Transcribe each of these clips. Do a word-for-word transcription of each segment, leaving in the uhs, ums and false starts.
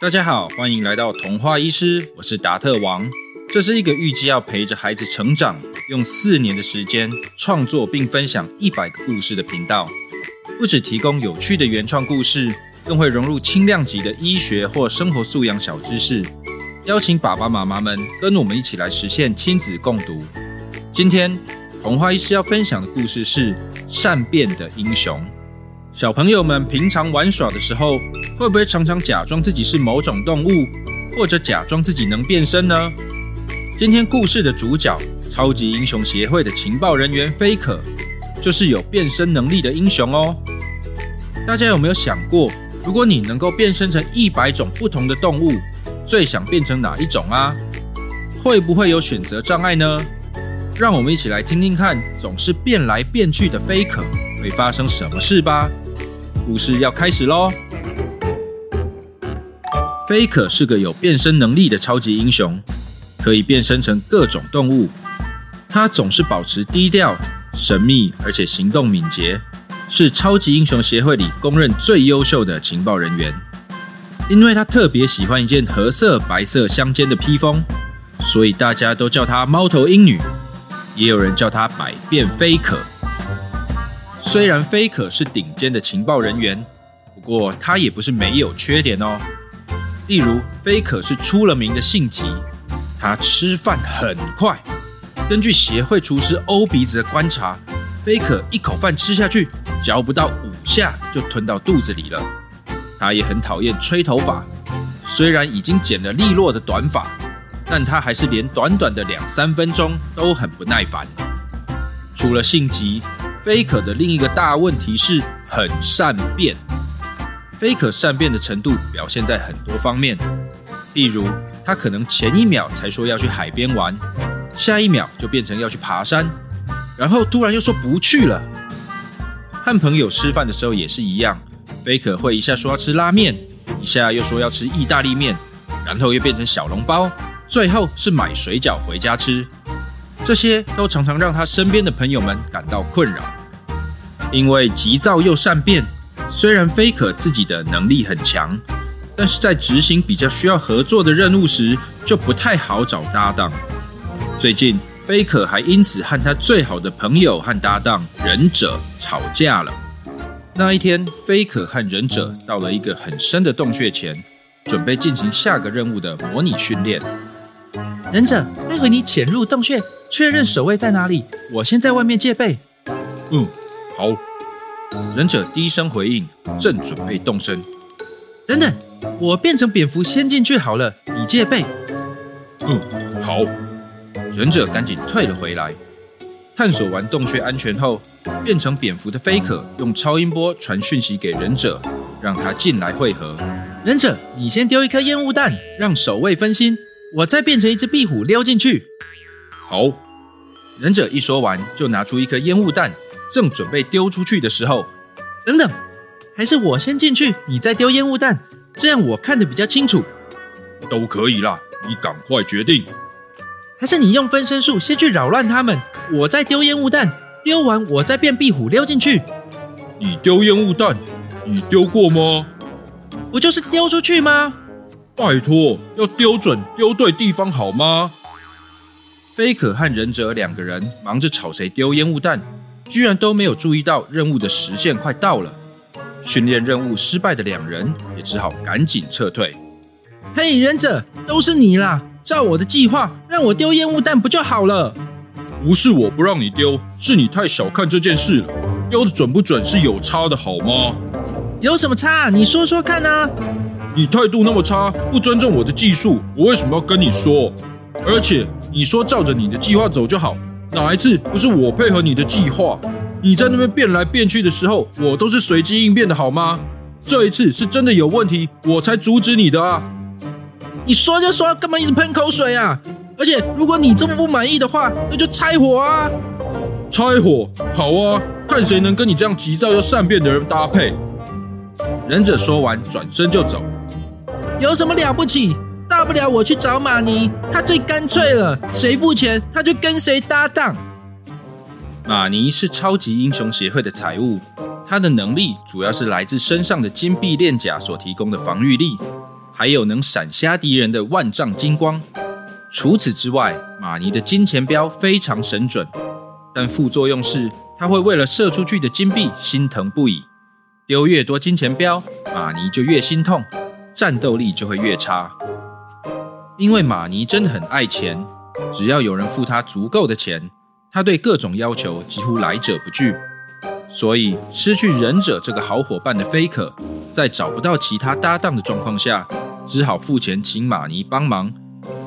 大家好，欢迎来到童话医师，我是达特王。这是一个预计要陪着孩子成长，用四年的时间创作并分享一百个故事的频道。不只提供有趣的原创故事，更会融入轻量级的医学或生活素养小知识，邀请爸爸妈妈们跟我们一起来实现亲子共读。今天童话医师要分享的故事是善变的英雄。小朋友们平常玩耍的时候，会不会常常假装自己是某种动物，或者假装自己能变身呢？今天故事的主角，超级英雄协会的情报人员菲可，就是有变身能力的英雄哦。大家有没有想过，如果你能够变身成一百种不同的动物，最想变成哪一种啊？会不会有选择障碍呢？让我们一起来听听看，总是变来变去的菲可会发生什么事吧。故事要开始咯。菲可是个有变身能力的超级英雄，可以变身成各种动物。他总是保持低调、神秘，而且行动敏捷，是超级英雄协会里公认最优秀的情报人员。因为他特别喜欢一件褐色、白色相间的披风，所以大家都叫他猫头鹰女，也有人叫他百变菲可。虽然菲可是顶尖的情报人员，不过他也不是没有缺点哦。例如，菲可是出了名的性急，他吃饭很快。根据协会厨师欧鼻子的观察，菲可一口饭吃下去，嚼不到五下就吞到肚子里了。他也很讨厌吹头发，虽然已经剪了利落的短发，但他还是连短短的两三分钟都很不耐烦。除了性急，菲可的另一个大问题是很善变。菲可善变的程度表现在很多方面，例如他可能前一秒才说要去海边玩，下一秒就变成要去爬山，然后突然又说不去了。和朋友吃饭的时候也是一样，菲可会一下说要吃拉面，一下又说要吃意大利面，然后又变成小笼包，最后是买水饺回家吃。这些都常常让他身边的朋友们感到困扰。因为急躁又善变，虽然菲可自己的能力很强，但是在执行比较需要合作的任务时，就不太好找搭档。最近，菲可还因此和他最好的朋友和搭档忍者吵架了。那一天，菲可和忍者到了一个很深的洞穴前，准备进行下个任务的模拟训练。忍者，待会你潜入洞穴，确认守卫在哪里，我先在外面戒备。嗯，好。忍者低声回应，正准备动身。等等，我变成蝙蝠先进去好了，你戒备。嗯，好。忍者赶紧退了回来。探索完洞穴安全后，变成蝙蝠的菲可用超音波传讯息给忍者，让他进来会合。忍者，你先丢一颗烟雾弹，让守卫分心，我再变成一只壁虎溜进去。好。忍者一说完，就拿出一颗烟雾弹，正准备丢出去的时候，等等。还是我先进去，你再丢烟雾弹，这样我看得比较清楚。都可以啦，你赶快决定。还是你用分身术先去扰乱他们，我再丢烟雾弹，丢完我再变壁虎溜进去。你丢烟雾弹，你丢过吗？不就是丢出去吗？拜托，要丢准丢对地方好吗？菲可和忍者两个人忙着吵谁丢烟雾弹，居然都没有注意到任务的时限快到了。训练任务失败的两人也只好赶紧撤退。嘿，忍者，都是你啦！照我的计划，让我丢烟雾弹不就好了？不是我不让你丢，是你太小看这件事了。丢的准不准是有差的好吗？有什么差啊？你说说看啊！你态度那么差，不尊重我的技术，我为什么要跟你说？而且你说照着你的计划走就好，哪一次不是我配合你的计划？你在那边变来变去的时候，我都是随机应变的好吗？这一次是真的有问题，我才阻止你的啊！你说就说，干嘛一直喷口水啊？而且如果你这么不满意的话，那就拆伙啊！拆伙，好啊，看谁能跟你这样急躁又善变的人搭配。忍者说完，转身就走。有什么了不起？大不了我去找马尼，他最干脆了，谁付钱他就跟谁搭档。马尼是超级英雄协会的财务，他的能力主要是来自身上的金币链甲所提供的防御力，还有能闪瞎敌人的万丈金光。除此之外，马尼的金钱镖非常神准，但副作用是他会为了射出去的金币心疼不已。丢越多金钱镖，马尼就越心痛，战斗力就会越差。因为马尼真的很爱钱，只要有人付他足够的钱，他对各种要求几乎来者不拒。所以失去忍者这个好伙伴的菲可，在找不到其他搭档的状况下，只好付钱请马尼帮忙，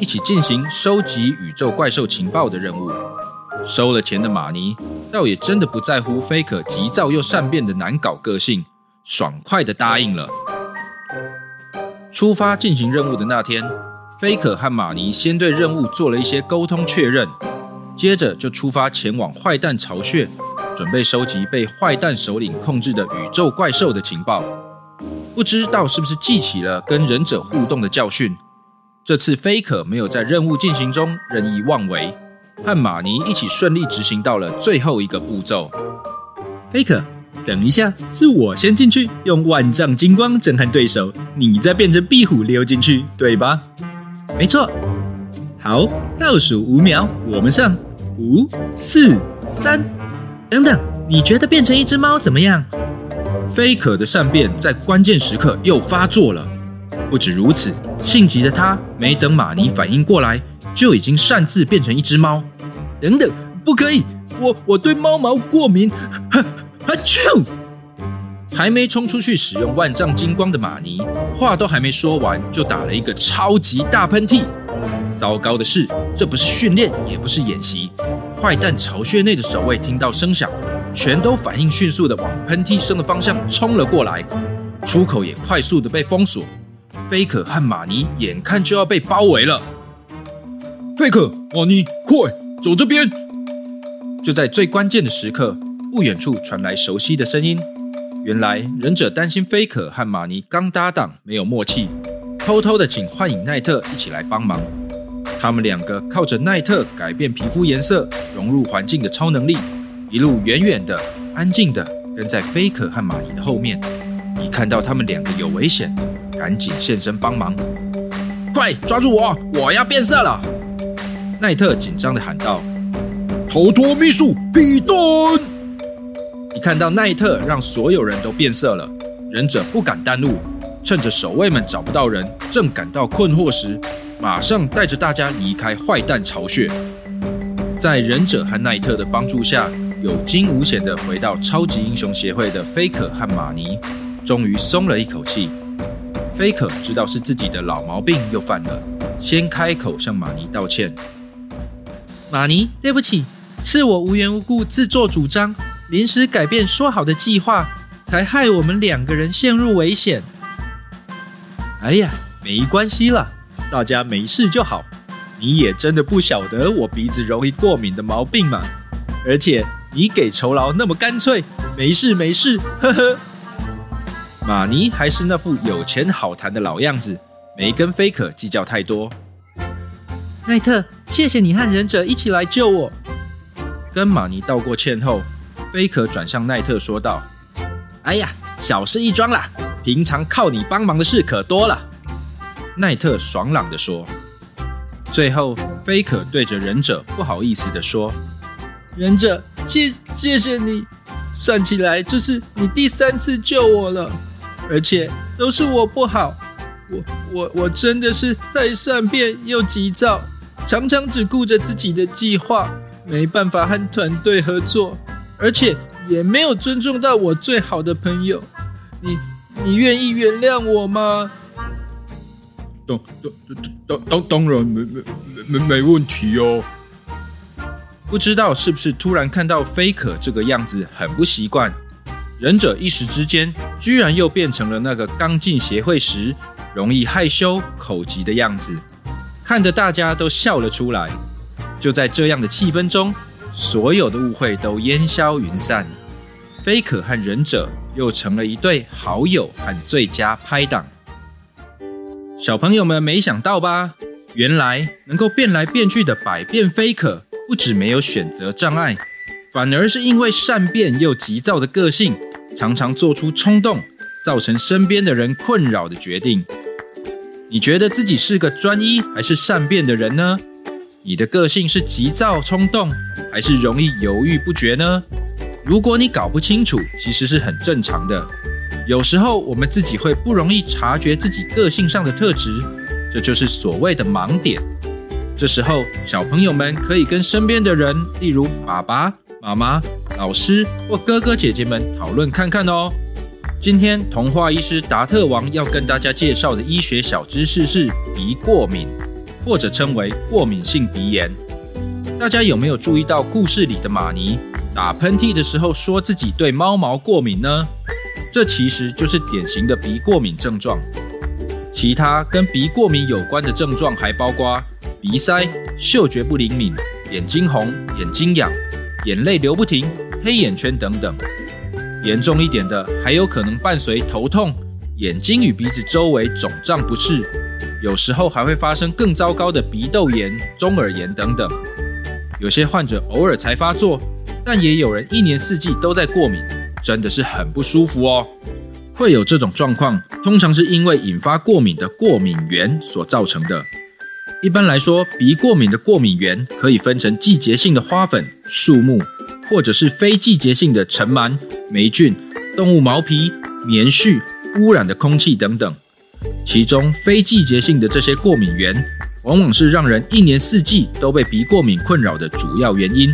一起进行收集宇宙怪兽情报的任务。收了钱的马尼倒也真的不在乎菲可急躁又善变的难搞个性，爽快地答应了。出发进行任务的那天，菲可和马尼先对任务做了一些沟通确认，接着就出发前往坏蛋巢穴，准备收集被坏蛋首领控制的宇宙怪兽的情报。不知道是不是记起了跟忍者互动的教训，这次菲可没有在任务进行中任意妄为，和马尼一起顺利执行到了最后一个步骤。菲可，等一下，是我先进去用万丈金光震撼对手，你再变成壁虎溜进去，对吧？没错。好，倒数五秒，我们上。五、四、三。等等，你觉得变成一只猫怎么样？菲可的善变在关键时刻又发作了。不止如此，性急的他没等马尼反应过来，就已经擅自变成一只猫。等等，不可以，我我对猫毛过敏。哈哈啾！还没冲出去使用万丈金光的马尼，话都还没说完，就打了一个超级大喷嚏。糟糕的是，这不是训练，也不是演习。坏蛋巢穴内的守卫听到声响，全都反应迅速的往喷嚏声的方向冲了过来，出口也快速的被封锁。菲可和马尼眼看就要被包围了。菲可，马尼，快走这边！就在最关键的时刻，不远处传来熟悉的声音。原来忍者担心菲可和马尼刚搭档没有默契，偷偷的请幻影奈特一起来帮忙。他们两个靠着奈特改变皮肤颜色、融入环境的超能力，一路远远的、安静的跟在菲可和马尼的后面。一看到他们两个有危险，赶紧现身帮忙。快抓住我，我要变色了！奈特紧张地喊道：“逃脱秘术，比顿！”一看到奈特让所有人都变色了，忍者不敢耽误，趁着守卫们找不到人，正感到困惑时，马上带着大家离开坏蛋巢穴。在忍者和奈特的帮助下，有惊无险地回到超级英雄协会的菲可和马尼，终于松了一口气。菲可知道是自己的老毛病又犯了，先开口向马尼道歉：“马尼，对不起，是我无缘无故自作主张，临时改变说好的计划，才害我们两个人陷入危险。”“哎呀，没关系啦，大家没事就好。你也真的不晓得我鼻子容易过敏的毛病嘛？而且你给酬劳那么干脆，没事没事，呵呵。”马尼还是那副有钱好谈的老样子，没跟菲可计较太多。“奈特，谢谢你和忍者一起来救我。”跟马尼道过歉后，菲可转向奈特说道：“哎呀，小事一桩啦，平常靠你帮忙的事可多了。”奈特爽朗地说。最后，菲可对着忍者不好意思地说：“忍者，谢谢谢你，算起来这是你第三次救我了，而且都是我不好，我我我真的是太善变又急躁，常常只顾着自己的计划，没办法和团队合作。而且也没有尊重到我最好的朋友，你你愿意原谅我吗？”“当当当当然没没没没问题哦。”不知道是不是突然看到菲可这个样子很不习惯，忍者一时之间居然又变成了那个刚进协会时容易害羞口急的样子，看得大家都笑了出来。就在这样的气氛中，所有的误会都烟消云散，菲可和忍者又成了一对好友和最佳拍档。小朋友们没想到吧？原来能够变来变去的百变菲可，不只没有选择障碍，反而是因为善变又急躁的个性，常常做出冲动、造成身边的人困扰的决定。你觉得自己是个专一还是善变的人呢？你的个性是急躁冲动，还是容易犹豫不决呢？如果你搞不清楚，其实是很正常的。有时候我们自己会不容易察觉自己个性上的特质，这就是所谓的盲点。这时候，小朋友们可以跟身边的人，例如爸爸、妈妈、老师或哥哥姐姐们讨论看看哦。今天童话医师达特王要跟大家介绍的医学小知识是鼻过敏，或者称为过敏性鼻炎。大家有没有注意到故事里的玛尼打喷嚏的时候说自己对猫毛过敏呢？这其实就是典型的鼻过敏症状。其他跟鼻过敏有关的症状还包括鼻塞、嗅觉不灵敏、眼睛红、眼睛痒、眼泪流不停、黑眼圈等等。严重一点的还有可能伴随头痛、眼睛与鼻子周围肿胀不适，有时候还会发生更糟糕的鼻窦炎、中耳炎等等。有些患者偶尔才发作，但也有人一年四季都在过敏，真的是很不舒服哦。会有这种状况，通常是因为引发过敏的过敏源所造成的。一般来说，鼻过敏的过敏源可以分成季节性的花粉、树木，或者是非季节性的尘螨、霉菌、动物毛皮、棉絮、污染的空气等等。其中非季节性的这些过敏源，往往是让人一年四季都被鼻过敏困扰的主要原因。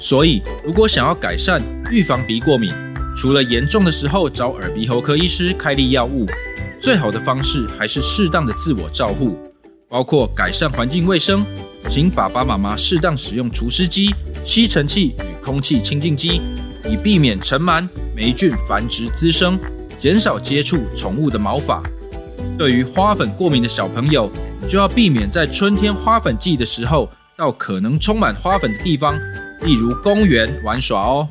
所以，如果想要改善预防鼻过敏，除了严重的时候找耳鼻喉科医师开立药物，最好的方式还是适当的自我照护，包括改善环境卫生，请爸爸妈妈适当使用除湿机、吸尘器与空气清净机，以避免尘螨、霉菌繁殖滋生，减少接触宠物的毛发。对于花粉过敏的小朋友，你就要避免在春天花粉季的时候到可能充满花粉的地方，例如公园玩耍哦。